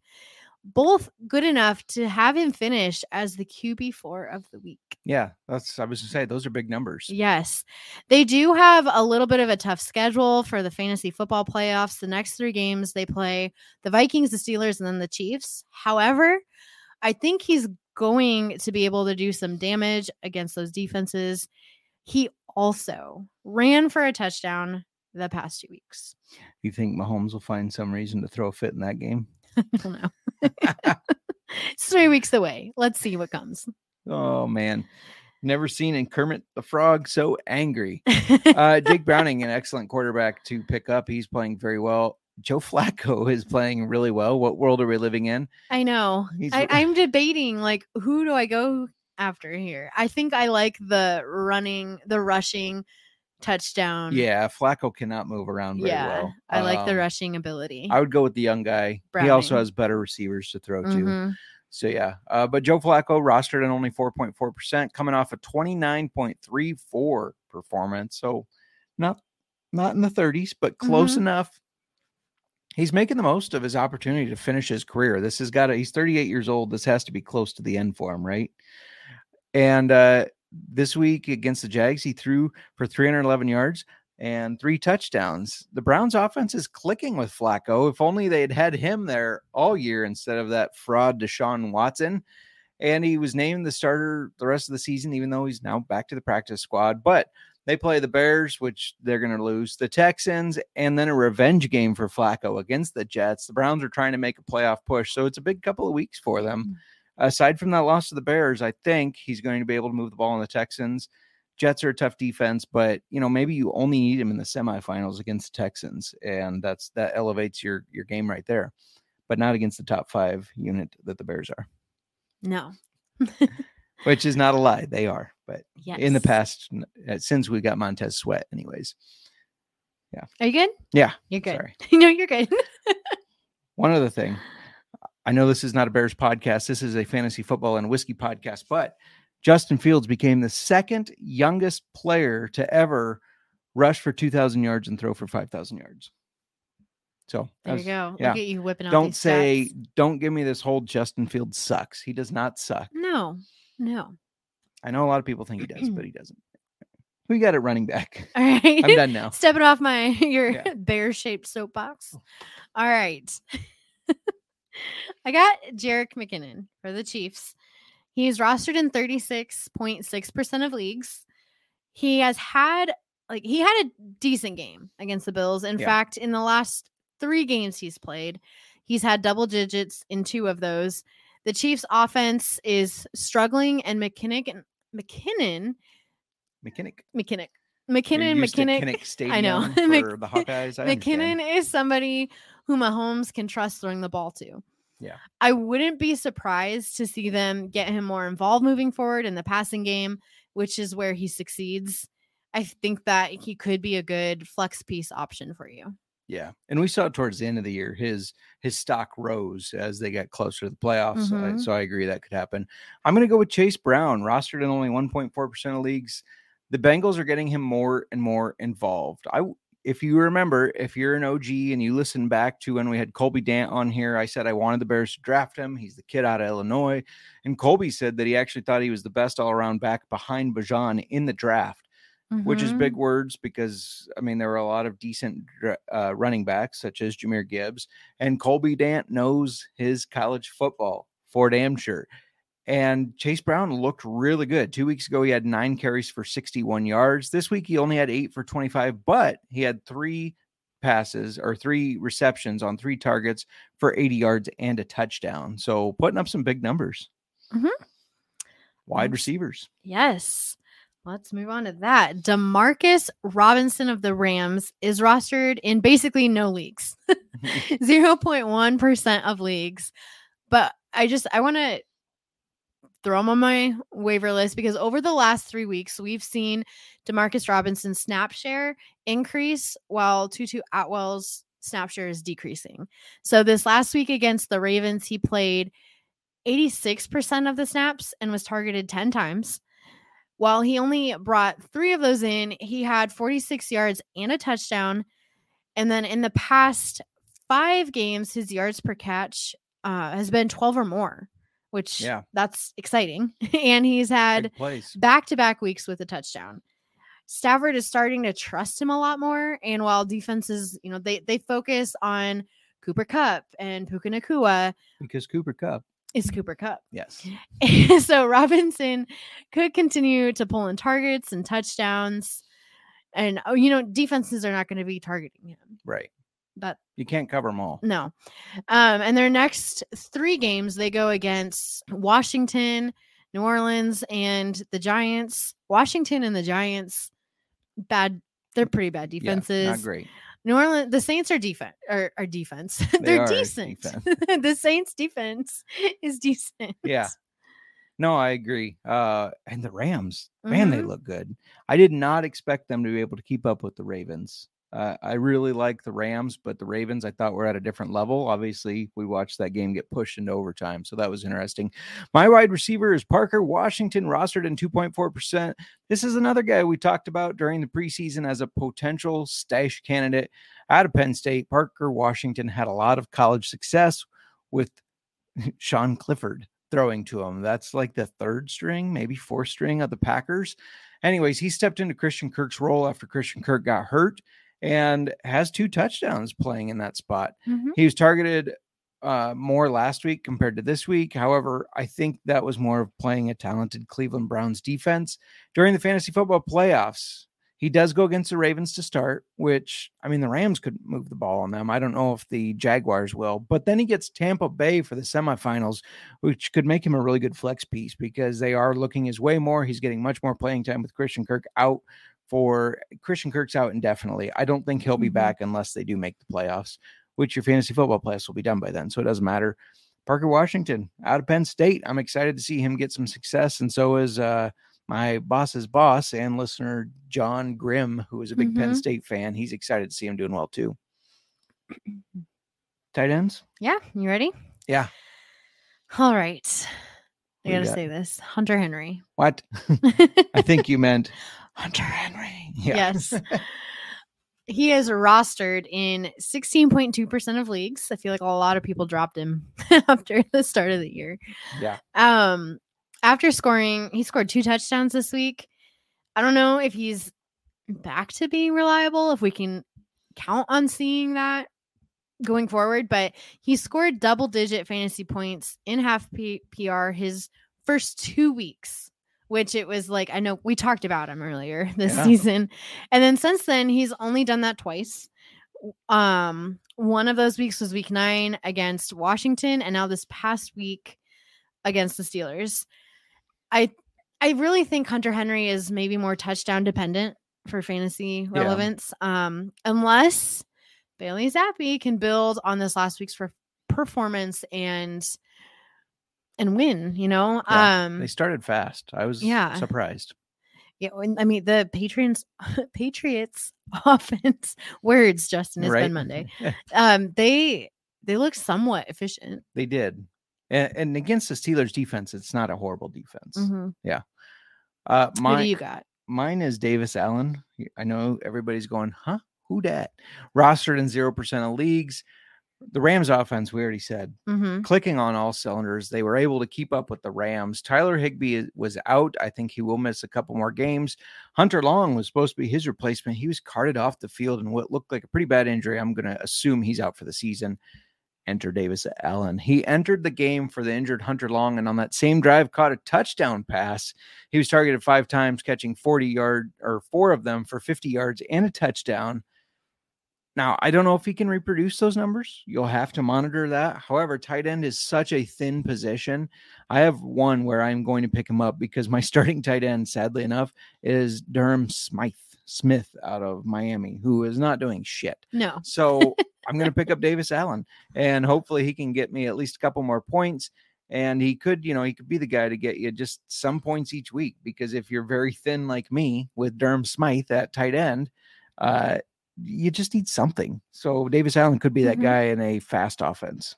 Both good enough to have him finish as the QB4 of the week. Yeah, I was going to say, those are big numbers. Yes. They do have a little bit of a tough schedule for the fantasy football playoffs. The next 3 games they play the Vikings, the Steelers, and then the Chiefs. However, I think he's going to be able to do some damage against those defenses. He also ran for a touchdown the past 2 weeks. You think Mahomes will find some reason to throw a fit in that game? I don't know. It's 3 weeks away. Let's see what comes. Oh, man. Never seen in Kermit the Frog so angry. Jake Browning, an excellent quarterback to pick up. He's playing very well. Joe Flacco is playing really well. What world are we living in? I know. I'm debating, like, who do I go after here? I think I like the rushing touchdown. Yeah, Flacco cannot move around very well. I like the rushing ability. I would go with the young guy. Browning. He also has better receivers to throw to. So yeah, but Joe Flacco rostered at only 4.4%, coming off a 29.34 performance. So not in the 30s, but close enough. He's making the most of his opportunity to finish his career. He's 38 years old. This has to be close to the end for him, right? And this week against the Jags, he threw for 311 yards and 3 touchdowns. The Browns offense is clicking with Flacco. If only they had had him there all year instead of that fraud Deshaun Watson. And he was named the starter the rest of the season, even though he's now back to the practice squad. But they play the Bears, which they're going to lose, the Texans, and then a revenge game for Flacco against the Jets. The Browns are trying to make a playoff push, so it's a big couple of weeks for them. Aside from that loss to the Bears, I think he's going to be able to move the ball on the Texans. Jets are a tough defense, but maybe you only need him in the semifinals against the Texans, and that elevates your game right there, but not against the top 5 unit that the Bears are. No. Which is not a lie. They are. But in the past, since we got Montez Sweat anyways. Yeah. Are you good? Yeah. You're good. Sorry. No, you're good. One other thing. I know this is not a Bears podcast. This is a fantasy football and whiskey podcast. But Justin Fields became the 2nd youngest player to ever rush for 2,000 yards and throw for 5,000 yards. So there you go. Yeah. Look at you whipping out these stats. Don't give me this whole Justin Fields sucks. He does not suck. No. I know a lot of people think he does, but he doesn't. We got it running back. All right. I'm done now. Stepping off your bear-shaped soapbox. All right. I got Jerick McKinnon for the Chiefs. He's rostered in 36.6% of leagues. He has had, like, he had a decent game against the Bills. In fact, in the last three games he's played, he's had double digits in two of those. The Chiefs' offense is struggling, and McKinnon. I know. For the Hawkeyes, McKinnon is somebody who Mahomes can trust throwing the ball to. Yeah, I wouldn't be surprised to see them get him more involved moving forward in the passing game, which is where he succeeds. I think that he could be a good flex piece option for you. Yeah, and we saw towards the end of the year his stock rose as they got closer to the playoffs. Mm-hmm. So I agree that could happen. I'm going to go with Chase Brown, rostered in only 1.4% of leagues. The Bengals are getting him more and more involved. If you remember, if you're an OG and you listen back to when we had Colby Dant on here, I said I wanted the Bears to draft him. He's the kid out of Illinois. And Colby said that he actually thought he was the best all-around back behind Bajan in the draft, which is big words because, I mean, there were a lot of decent running backs such as Jahmyr Gibbs. And Colby Dant knows his college football for damn sure. And Chase Brown looked really good. 2 weeks ago, he had 9 carries for 61 yards. This week, he only had 8 for 25, but he had 3 receptions on 3 targets for 80 yards and a touchdown. So putting up some big numbers. Mm-hmm. Wide receivers. Yes. Let's move on to that. DeMarcus Robinson of the Rams is rostered in basically no leagues, 0.1% of leagues. But I want to throw him on my waiver list because over the last 3 weeks, we've seen DeMarcus Robinson's snap share increase while Tutu Atwell's snap share is decreasing. So this last week against the Ravens, he played 86% of the snaps and was targeted 10 times. While he only brought 3 of those in, he had 46 yards and a touchdown. And then in the past 5 games, his yards per catch has been 12 or more, which that's exciting. And he's had back-to-back weeks with a touchdown. Stafford is starting to trust him a lot more. And while defenses, you know, they focus on Cooper Kupp and Puka Nacua. Because Cooper Kupp is Cooper Kupp. Yes. So Robinson could continue to pull in targets and touchdowns. And, you know, defenses are not going to be targeting him. Right. But you can't cover them all. No. And their next 3 games, they go against Washington, New Orleans, and the Giants. Washington and the Giants, bad. They're pretty bad defenses. Yeah, not great. New Orleans, the Saints are defense. They're decent. Defense. The Saints' defense is decent. Yeah. No, I agree. And the Rams, man, they look good. I did not expect them to be able to keep up with the Ravens. I really like the Rams, but the Ravens, I thought, were at a different level. Obviously, we watched that game get pushed into overtime, so that was interesting. My wide receiver is Parker Washington, rostered in 2.4%. This is another guy we talked about during the preseason as a potential stash candidate out of Penn State. Parker Washington had a lot of college success with Sean Clifford throwing to him. That's like the 3rd string, maybe 4th string of the Packers. Anyways, he stepped into Christian Kirk's role after Christian Kirk got hurt, and has 2 touchdowns playing in that spot. Mm-hmm. He was targeted more last week compared to this week. However, I think that was more of playing a talented Cleveland Browns defense during the fantasy football playoffs. He does go against the Ravens to start, which, I mean, the Rams could move the ball on them. I don't know if the Jaguars will, but then he gets Tampa Bay for the semifinals, which could make him a really good flex piece because they are looking his way more. He's getting much more playing time with Christian Kirk out. For Christian Kirk's out indefinitely. I don't think he'll be back unless they do make the playoffs, which your fantasy football playoffs will be done by then. So it doesn't matter. Parker Washington out of Penn State. I'm excited to see him get some success. And so is my boss's boss and listener, John Grimm, who is a big Penn State fan. He's excited to see him doing well too. Tight ends. Yeah. You ready? Yeah. All right. I got to say this. Hunter Henry. What? I think you meant Hunter Henry. Yeah. Yes. He is rostered in 16.2% of leagues. I feel like a lot of people dropped him after the start of the year. Yeah. After he scored 2 touchdowns this week. I don't know if he's back to being reliable, if we can count on seeing that. going forward, but he scored double-digit fantasy points in half PR his first 2 weeks, which it was like, I know we talked about him earlier this season. And then since then, he's only done that twice. One of those weeks was week 9 against Washington, and now this past week against the Steelers. I really think Hunter Henry is maybe more touchdown dependent for fantasy relevance, unless Bailey Zappi can build on this last week's performance and win, you know? They started fast. I was surprised. Yeah. I mean, the Patriots offense Justin, has been Monday. They look somewhat efficient. They did. And against the Steelers defense, it's not a horrible defense. Yeah. What do you got? Mine is Davis Allen. I know everybody's going, huh? Who dat? Rostered in 0% of leagues. The Rams offense, we already said, clicking on all cylinders. They were able to keep up with the Rams. Tyler Higbee was out. I think he will miss a couple more games. Hunter Long was supposed to be his replacement. He was carted off the field in what looked like a pretty bad injury. I'm going to assume he's out for the season. Enter Davis Allen. He entered the game for the injured Hunter Long, and on that same drive caught a touchdown pass. He was targeted 5 times, catching 4 of them for 50 yards and a touchdown. Now, I don't know if he can reproduce those numbers. You'll have to monitor that. However, tight end is such a thin position. I have one where I'm going to pick him up because my starting tight end, sadly enough, is Durham Smith out of Miami, who is not doing shit. No. So I'm going to pick up Davis Allen, and hopefully he can get me at least a couple more points. And he could, you know, he could be the guy to get you just some points each week, because if you're very thin like me with Durham Smythe at tight end, you just need something. So Davis Allen could be that guy in a fast offense.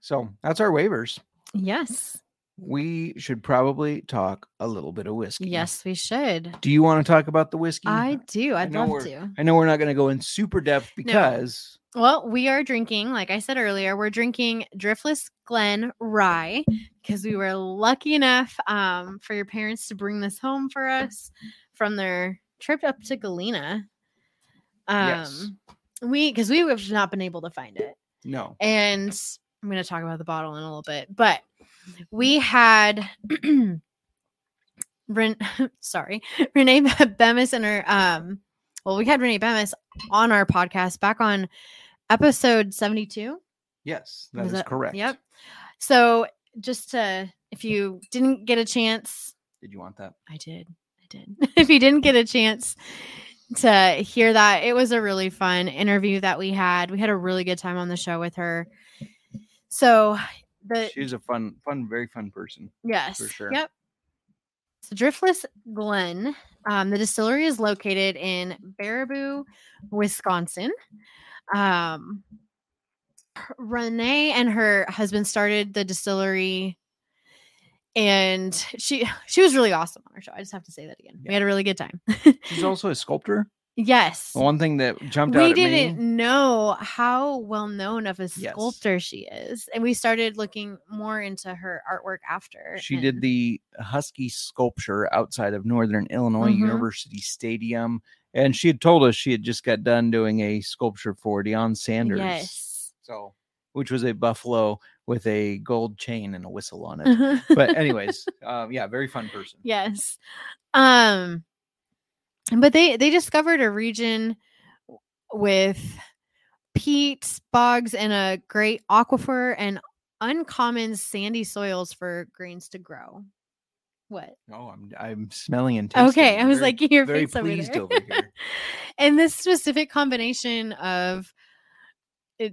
So that's our waivers. Yes. We should probably talk a little bit of whiskey. Yes, we should. Do you want to talk about the whiskey? I do. I'd love to. I know we're not going to go in super depth because... No. Well, we are drinking, like I said earlier, we're drinking Driftless Glen Rye because we were lucky enough for your parents to bring this home for us from their trip up to Galena. Because we have not been able to find it. No. And I'm going to talk about the bottle in a little bit, but we had Renee Bemis and her we had Renee Bemis on our podcast back on episode 72. Yes, that is correct. Yep. So just to, if you didn't get a chance, did you want that? I did. If you didn't get a chance to hear that, it was a really fun interview that we had. We had a really good time on the show with her. So she's a very fun person. Yes. For sure. Yep. So Driftless Glen. The distillery is located in Baraboo, Wisconsin. Renee and her husband started the distillery, and she was really awesome on our show. I just have to say that again. Yeah. We had a really good time. She's also a sculptor. Yes. The one thing that jumped out at me. We didn't know how well known of a sculptor she is. And we started looking more into her artwork after. She did the Husky sculpture outside of Northern Illinois University Stadium. And she had told us she had just got done doing a sculpture for Deion Sanders. Yes. So, which was a buffalo with a gold chain and a whistle on it. But anyways, very fun person. Yes. But they discovered a region with peat bogs and a great aquifer and uncommon sandy soils for grains to grow. What? Oh, I'm smelling and tasting. Okay, I was very, like, you're very pleased over here. And this specific combination of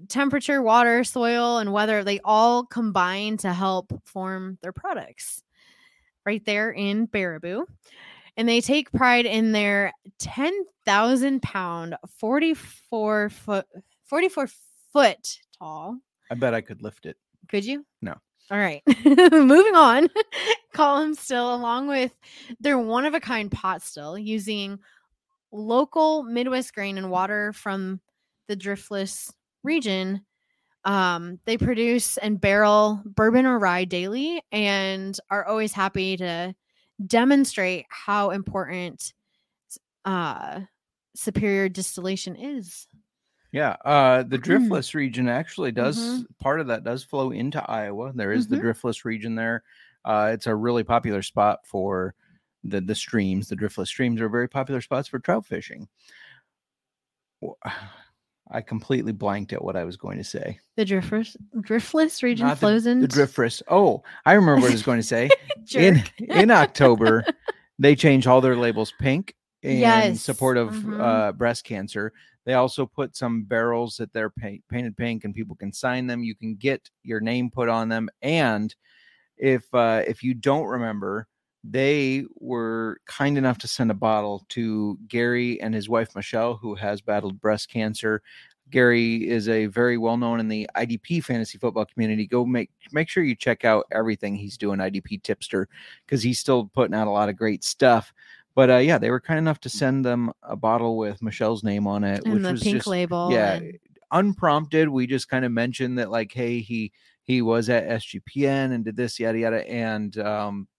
temperature, water, soil, and weather, they all combine to help form their products right there in Baraboo. And they take pride in their 10,000-pound, 44-foot tall. I bet I could lift it. Could you? No. All right. Moving on. Column still, along with their one-of-a-kind pot still, using local Midwest grain and water from the Driftless region. They produce and barrel bourbon or rye daily and are always happy to demonstrate how important superior distillation is. Yeah, the Driftless region actually does, part of that does flow into Iowa. There is the Driftless region there. It's a really popular spot for the streams. The Driftless streams are very popular spots for trout fishing. I completely blanked at what I was going to say. The Driftless region flows into... The Driftless. Oh, I remember what I was going to say. In October, they change all their labels pink in support of breast cancer. They also put some barrels that they're painted pink, and people can sign them. You can get your name put on them. And if you don't remember, they were kind enough to send a bottle to Gary and his wife, Michelle, who has battled breast cancer. Gary is a very well-known in the IDP fantasy football community. Go make sure you check out everything he's doing, IDP Tipster, because he's still putting out a lot of great stuff. But yeah, they were kind enough to send them a bottle with Michelle's name on it, and which the was pink just, label. Yeah, and... unprompted, we just kind of mentioned that, like, hey, he was at SGPN and did this, yada yada, and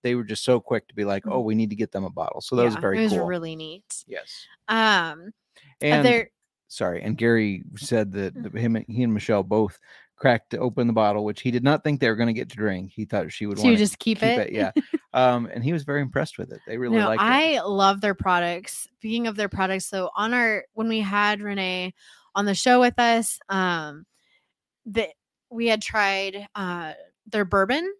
they were just so quick to be like, oh, we need to get them a bottle. So that was very cool. It was really neat. Yes. And and Gary said that he and Michelle both cracked open the bottle, which he did not think they were going to get to drink. He thought she would want to just keep it. Yeah. And he was very impressed with it. They really liked it. I love their products. Speaking of their products, though, when we had Renee on the show with us, we had tried their bourbon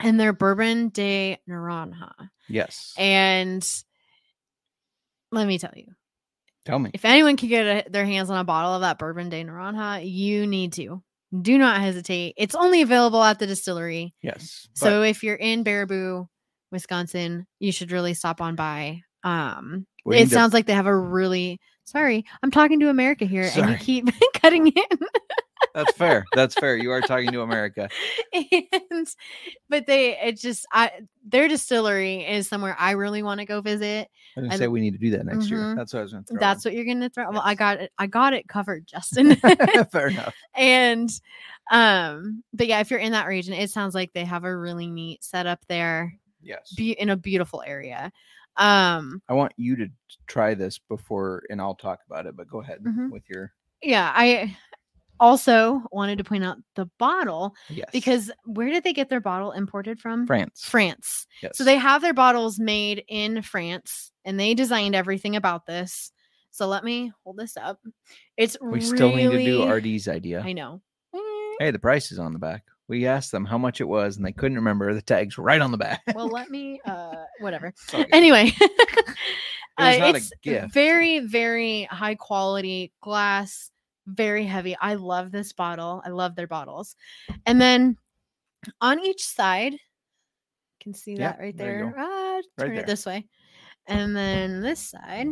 and their Bourbon de Naranja. Yes. And let me tell you. Tell me. If anyone could get their hands on a bottle of that Bourbon de Naranja, you need to. Do not hesitate. It's only available at the distillery. Yes. So if you're in Baraboo, Wisconsin, you should really stop on by. It sounds like they have a really... Sorry, I'm talking to America here, and you keep cutting in. That's fair. That's fair. You are talking to America. Their distillery is somewhere I really want to go visit. I'm going to say we need to do that next year. That's what I was going to throw. That's what you're going to throw. Yes. Well, I got it covered, Justin. Fair enough. And, but yeah, if you're in that region, it sounds like they have a really neat setup there. Yes. In a beautiful area. I want you to try this before, and I'll talk about it, but go ahead with your... Yeah, I also wanted to point out the bottle, because where did they get their bottle imported from? France. Yes. So they have their bottles made in France, and they designed everything about this. So let me hold this up. We still need to do RD's idea. I know. Hey, the price is on the back. We asked them how much it was, and they couldn't remember. The tags were right on the back. Well, let me, whatever. Anyway, it's a gift. Very, very high quality glass, very heavy. I love this bottle. I love their bottles. And then on each side, you can see that right there. Turn it this way. And then this side.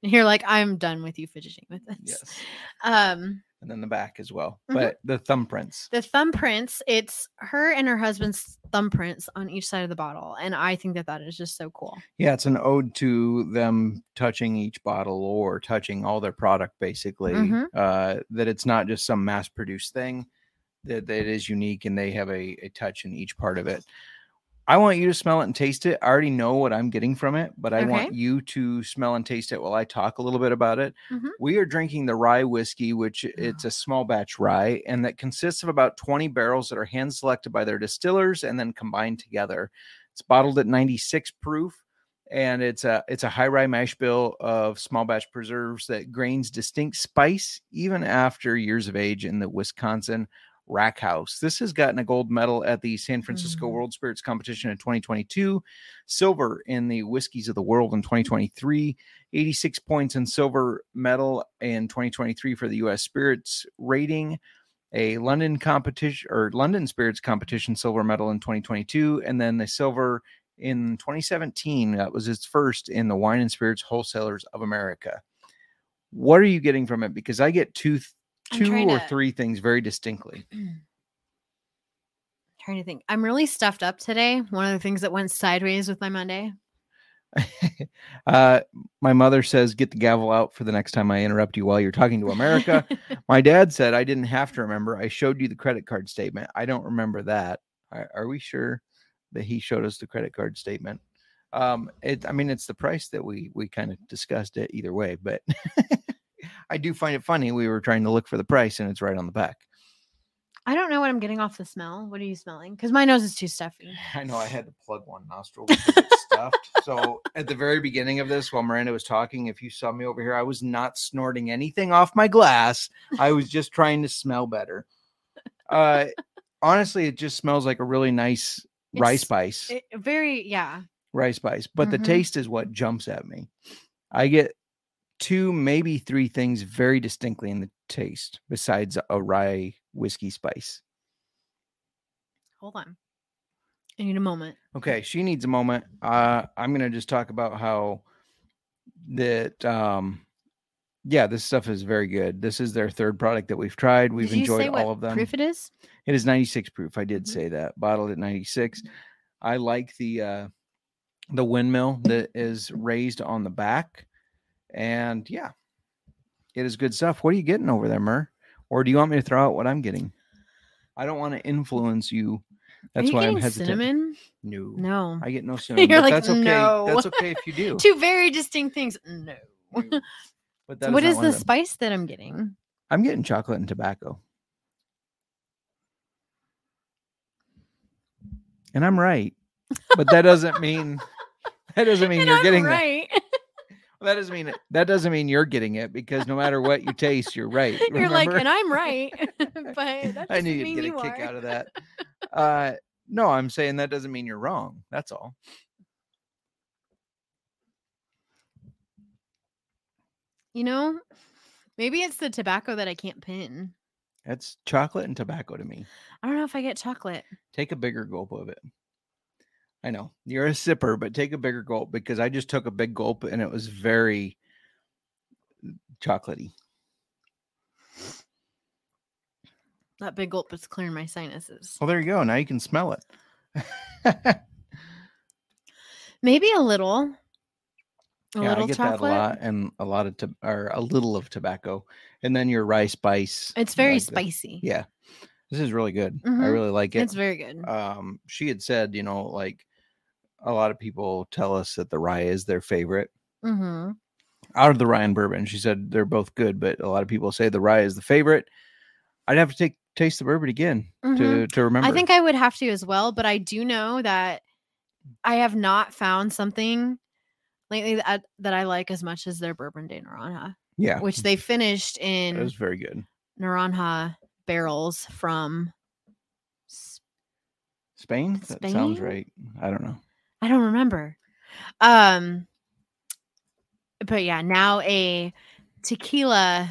You're like, I'm done with you fidgeting with this. Yes. And then the back as well, but the thumbprints, it's her and her husband's thumbprints on each side of the bottle, and I think that is just so cool. Yeah, it's an ode to them touching each bottle or touching all their product, basically. That it's not just some mass-produced thing, that it is unique, and they have a touch in each part of it. I want you to smell it and taste it. I already know what I'm getting from it, but I want you to smell and taste it while I talk a little bit about it. We are drinking the rye whiskey, which it's a small batch rye, and that consists of about 20 barrels that are hand-selected by their distillers and then combined together. It's bottled at 96 proof, and it's a high rye mash bill of small batch preserves that grains distinct spice even after years of age in the Wisconsin rack house. This has gotten a gold medal at the San Francisco World Spirits Competition in 2022, silver in the Whiskeys of the World in 2023, 86 points in silver medal in 2023 for the U.S. Spirits rating, a London Spirits Competition silver medal in 2022, and then the silver in 2017. That was its first in the Wine and Spirits Wholesalers of America. What are you getting from it? Because I get two or three things very distinctly. I'm trying to think. I'm really stuffed up today. One of the things that went sideways with my Monday. My mother says, get the gavel out for the next time I interrupt you while you're talking to America. My dad said, I didn't have to remember. I showed you the credit card statement. I don't remember that. Are we sure that he showed us the credit card statement? It's the price that we kind of discussed it either way, but I do find it funny. We were trying to look for the price and it's right on the back. I don't know what I'm getting off the smell. What are you smelling? Because my nose is too stuffy. I know. I had to plug one nostril because it's stuffed. So at the very beginning of this, while Miranda was talking, if you saw me over here, I was not snorting anything off my glass. I was just trying to smell better. Honestly, it just smells like a really nice rye spice. Rye spice. But the taste is what jumps at me. I get two, maybe three things very distinctly in the taste besides a rye whiskey spice. Hold on. I need a moment. Okay. She needs a moment. I'm going to just talk about how that, yeah, this stuff is very good. This is their third product that we've tried. We've enjoyed all of them. Proof it is? It is 96 proof. I did say that. Bottled at 96. I like the windmill that is raised on the back. And yeah, it is good stuff. What are you getting over there, Murr? Or do you want me to throw out what I'm getting? I don't want to influence you. That's why I'm hesitant. Cinnamon? No. No. I get no cinnamon. You're like, that's okay. No. That's okay if you do. Two very distinct things. No. But that what is the spice that I'm getting? I'm getting chocolate and tobacco. And I'm right. But that doesn't mean you're getting right. That doesn't mean you're getting it, because no matter what you taste, you're right. Remember? You're like, and I'm right, but that I knew you'd mean get you a kick out of that. No, I'm saying that doesn't mean you're wrong. That's all. You know, maybe it's the tobacco that I can't pin. That's chocolate and tobacco to me. I don't know if I get chocolate. Take a bigger gulp of it. I know you're a sipper, but take a bigger gulp, because I just took a big gulp and it was very chocolatey. That big gulp is clearing my sinuses. Well, there you go. Now you can smell it. Maybe a little. I get chocolate. That a lot, and a lot of a little of tobacco, and then your rye spice. It's very spicy. Yeah, this is really good. I really like it. It's very good. She had said, you know, like, a lot of people tell us that the rye is their favorite out of the rye and bourbon. She said they're both good, but a lot of people say the rye is the favorite. I'd have to taste the bourbon again to remember. I think I would have to as well, but I do know that I have not found something lately that I like as much as their Bourbon de Naranja. Yeah. Which they finished in. It was very good. Naranja barrels from Spain? That sounds right. I don't know. I don't remember. But yeah, now a tequila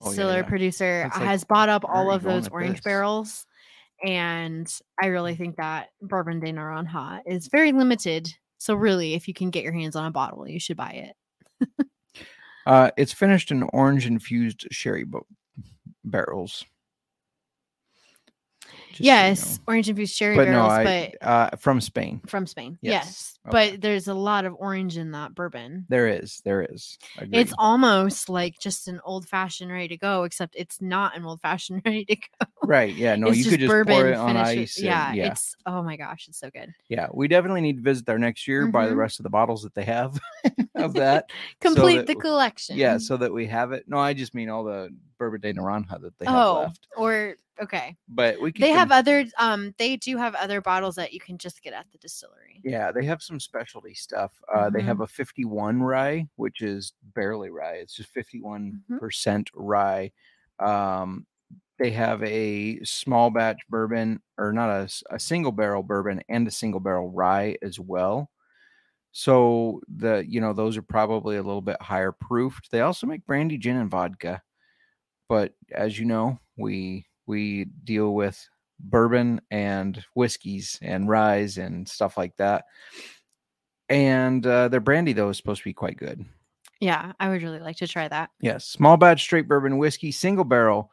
distiller producer has bought up all of those orange barrels. And I really think that Bourbon de Naranja is very limited. So really, if you can get your hands on a bottle, you should buy it. It's finished in orange-infused sherry barrels. Just yes, so you know. Orange-infused sherry barrels. But from Spain. From Spain, yes. Okay. But there's a lot of orange in that bourbon. There is. It's almost like just an old-fashioned ready-to-go, except it's not an old-fashioned ready-to-go. Right, yeah. No, it's you could just pour it on ice. Yeah, it's, oh my gosh, it's so good. Yeah, we definitely need to visit there next year, buy the rest of the bottles that they have of that. Complete the collection. Yeah, so that we have it. No, I just mean all the Bourbon de Naranja that they have left. Okay. But they do have other bottles that you can just get at the distillery. Yeah, they have some specialty stuff. They have a 51 rye, which is barely rye. It's just 51% rye. They have a small batch bourbon, or not a single barrel bourbon and a single barrel rye as well. So those are probably a little bit higher proofed. They also make brandy, gin, and vodka. But as you know, we deal with bourbon and whiskeys and rye and stuff like that. And their brandy, though, is supposed to be quite good. Yeah, I would really like to try that. Yes. Small batch straight bourbon whiskey, single barrel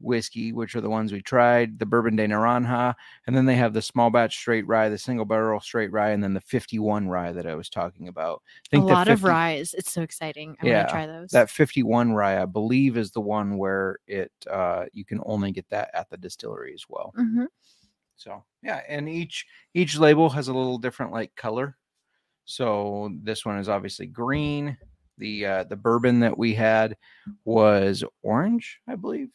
whiskey, which are the ones we tried, the Bourbon de Naranja. And then they have the small batch straight rye, the single barrel straight rye, and then the 51 rye that I was talking about. A lot of rye. It's so exciting. I want to try those. That 51 rye, I believe, is the one where it you can only get that at the distillery as well. So yeah, and each label has a little different color. So this one is obviously green. The bourbon that we had was orange, I believe.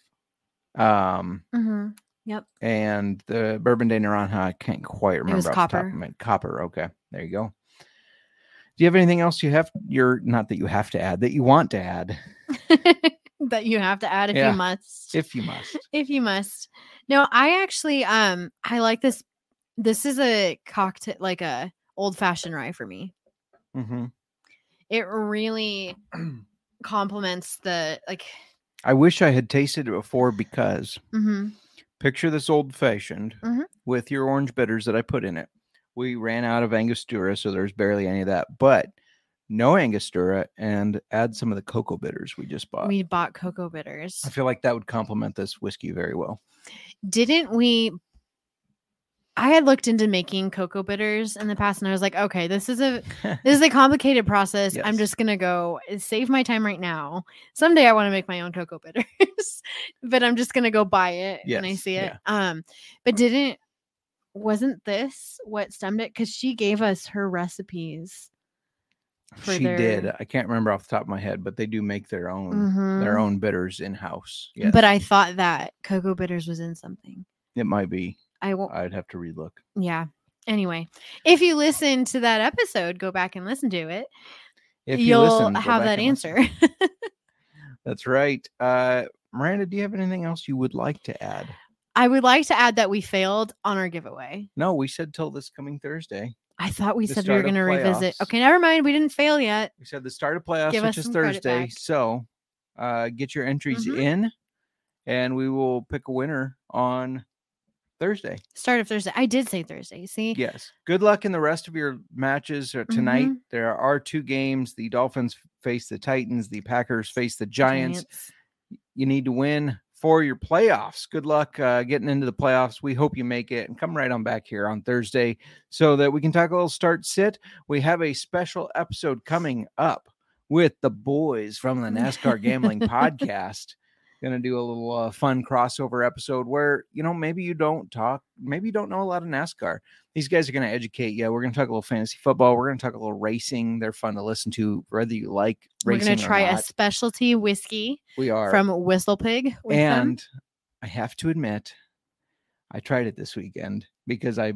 Yep. And the Bourbon de Naranja, I can't quite remember. It was copper. Copper. Okay. There you go. Do you have anything else you want to add? That you have to add if you must. If you must. No, I actually, I like this. This is a cocktail, like a old-fashioned rye for me. Mm-hmm. It really complements the, like. I wish I had tasted it before because picture this old-fashioned with your orange bitters that I put in it. We ran out of Angostura, so there's barely any of that. But no Angostura, and add some of the cocoa bitters we just bought. We bought cocoa bitters. I feel like that would complement this whiskey very well. Didn't we? I had looked into making cocoa bitters in the past, and I was like, okay, this is a complicated process. Yes. I'm just going to go save my time right now. Someday I want to make my own cocoa bitters, but I'm just going to go buy it when I see it. Yeah. But wasn't this what stemmed it? Because she gave us her recipes. She did. I can't remember off the top of my head, but they do make their own, their own bitters in-house. Yes. But I thought that cocoa bitters was in something. It might be. I'd have to relook. Yeah. Anyway, if you listen to that episode, go back and listen to it. You'll have that answer. That's right. Miranda, do you have anything else you would like to add? I would like to add that we failed on our giveaway. No, we said till this coming Thursday. I thought we said we were going to revisit. Okay, never mind. We didn't fail yet. We said the start of playoffs, which is Thursday. So get your entries in, and we will pick a winner on Thursday. Start of Thursday. I did say Thursday. See? Yes. Good luck in the rest of your matches tonight. There are two games. The Dolphins face the Titans. The Packers face the Giants. You need to win for your playoffs. Good luck getting into the playoffs. We hope you make it, and come right on back here on Thursday so that we can talk a little start-sit. We have a special episode coming up with the boys from the NASCAR Gambling Podcast. Going to do a little fun crossover episode where, maybe you don't talk, maybe you don't know a lot of NASCAR. These guys are going to educate you. We're going to talk a little fantasy football. We're going to talk a little racing. They're fun to listen to, whether you like racing. We're going to try a specialty whiskey. We are from Whistlepig. And I have to admit, I tried it this weekend because I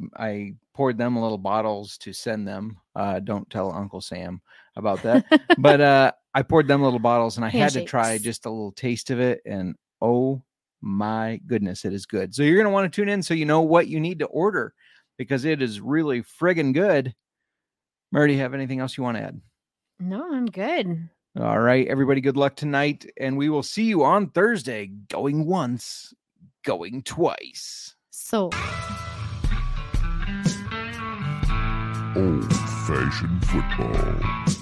poured them little bottles to send them. Don't tell Uncle Sam about that. But I poured them little bottles, and I had to try just a little taste of it. And oh my goodness, it is good. So you're going to want to tune in so you know what you need to order, because it is really friggin' good. Murray, do you have anything else you want to add? No, I'm good. All right, everybody, good luck tonight. And we will see you on Thursday. Going once, going twice. So Old-Fashioned Football.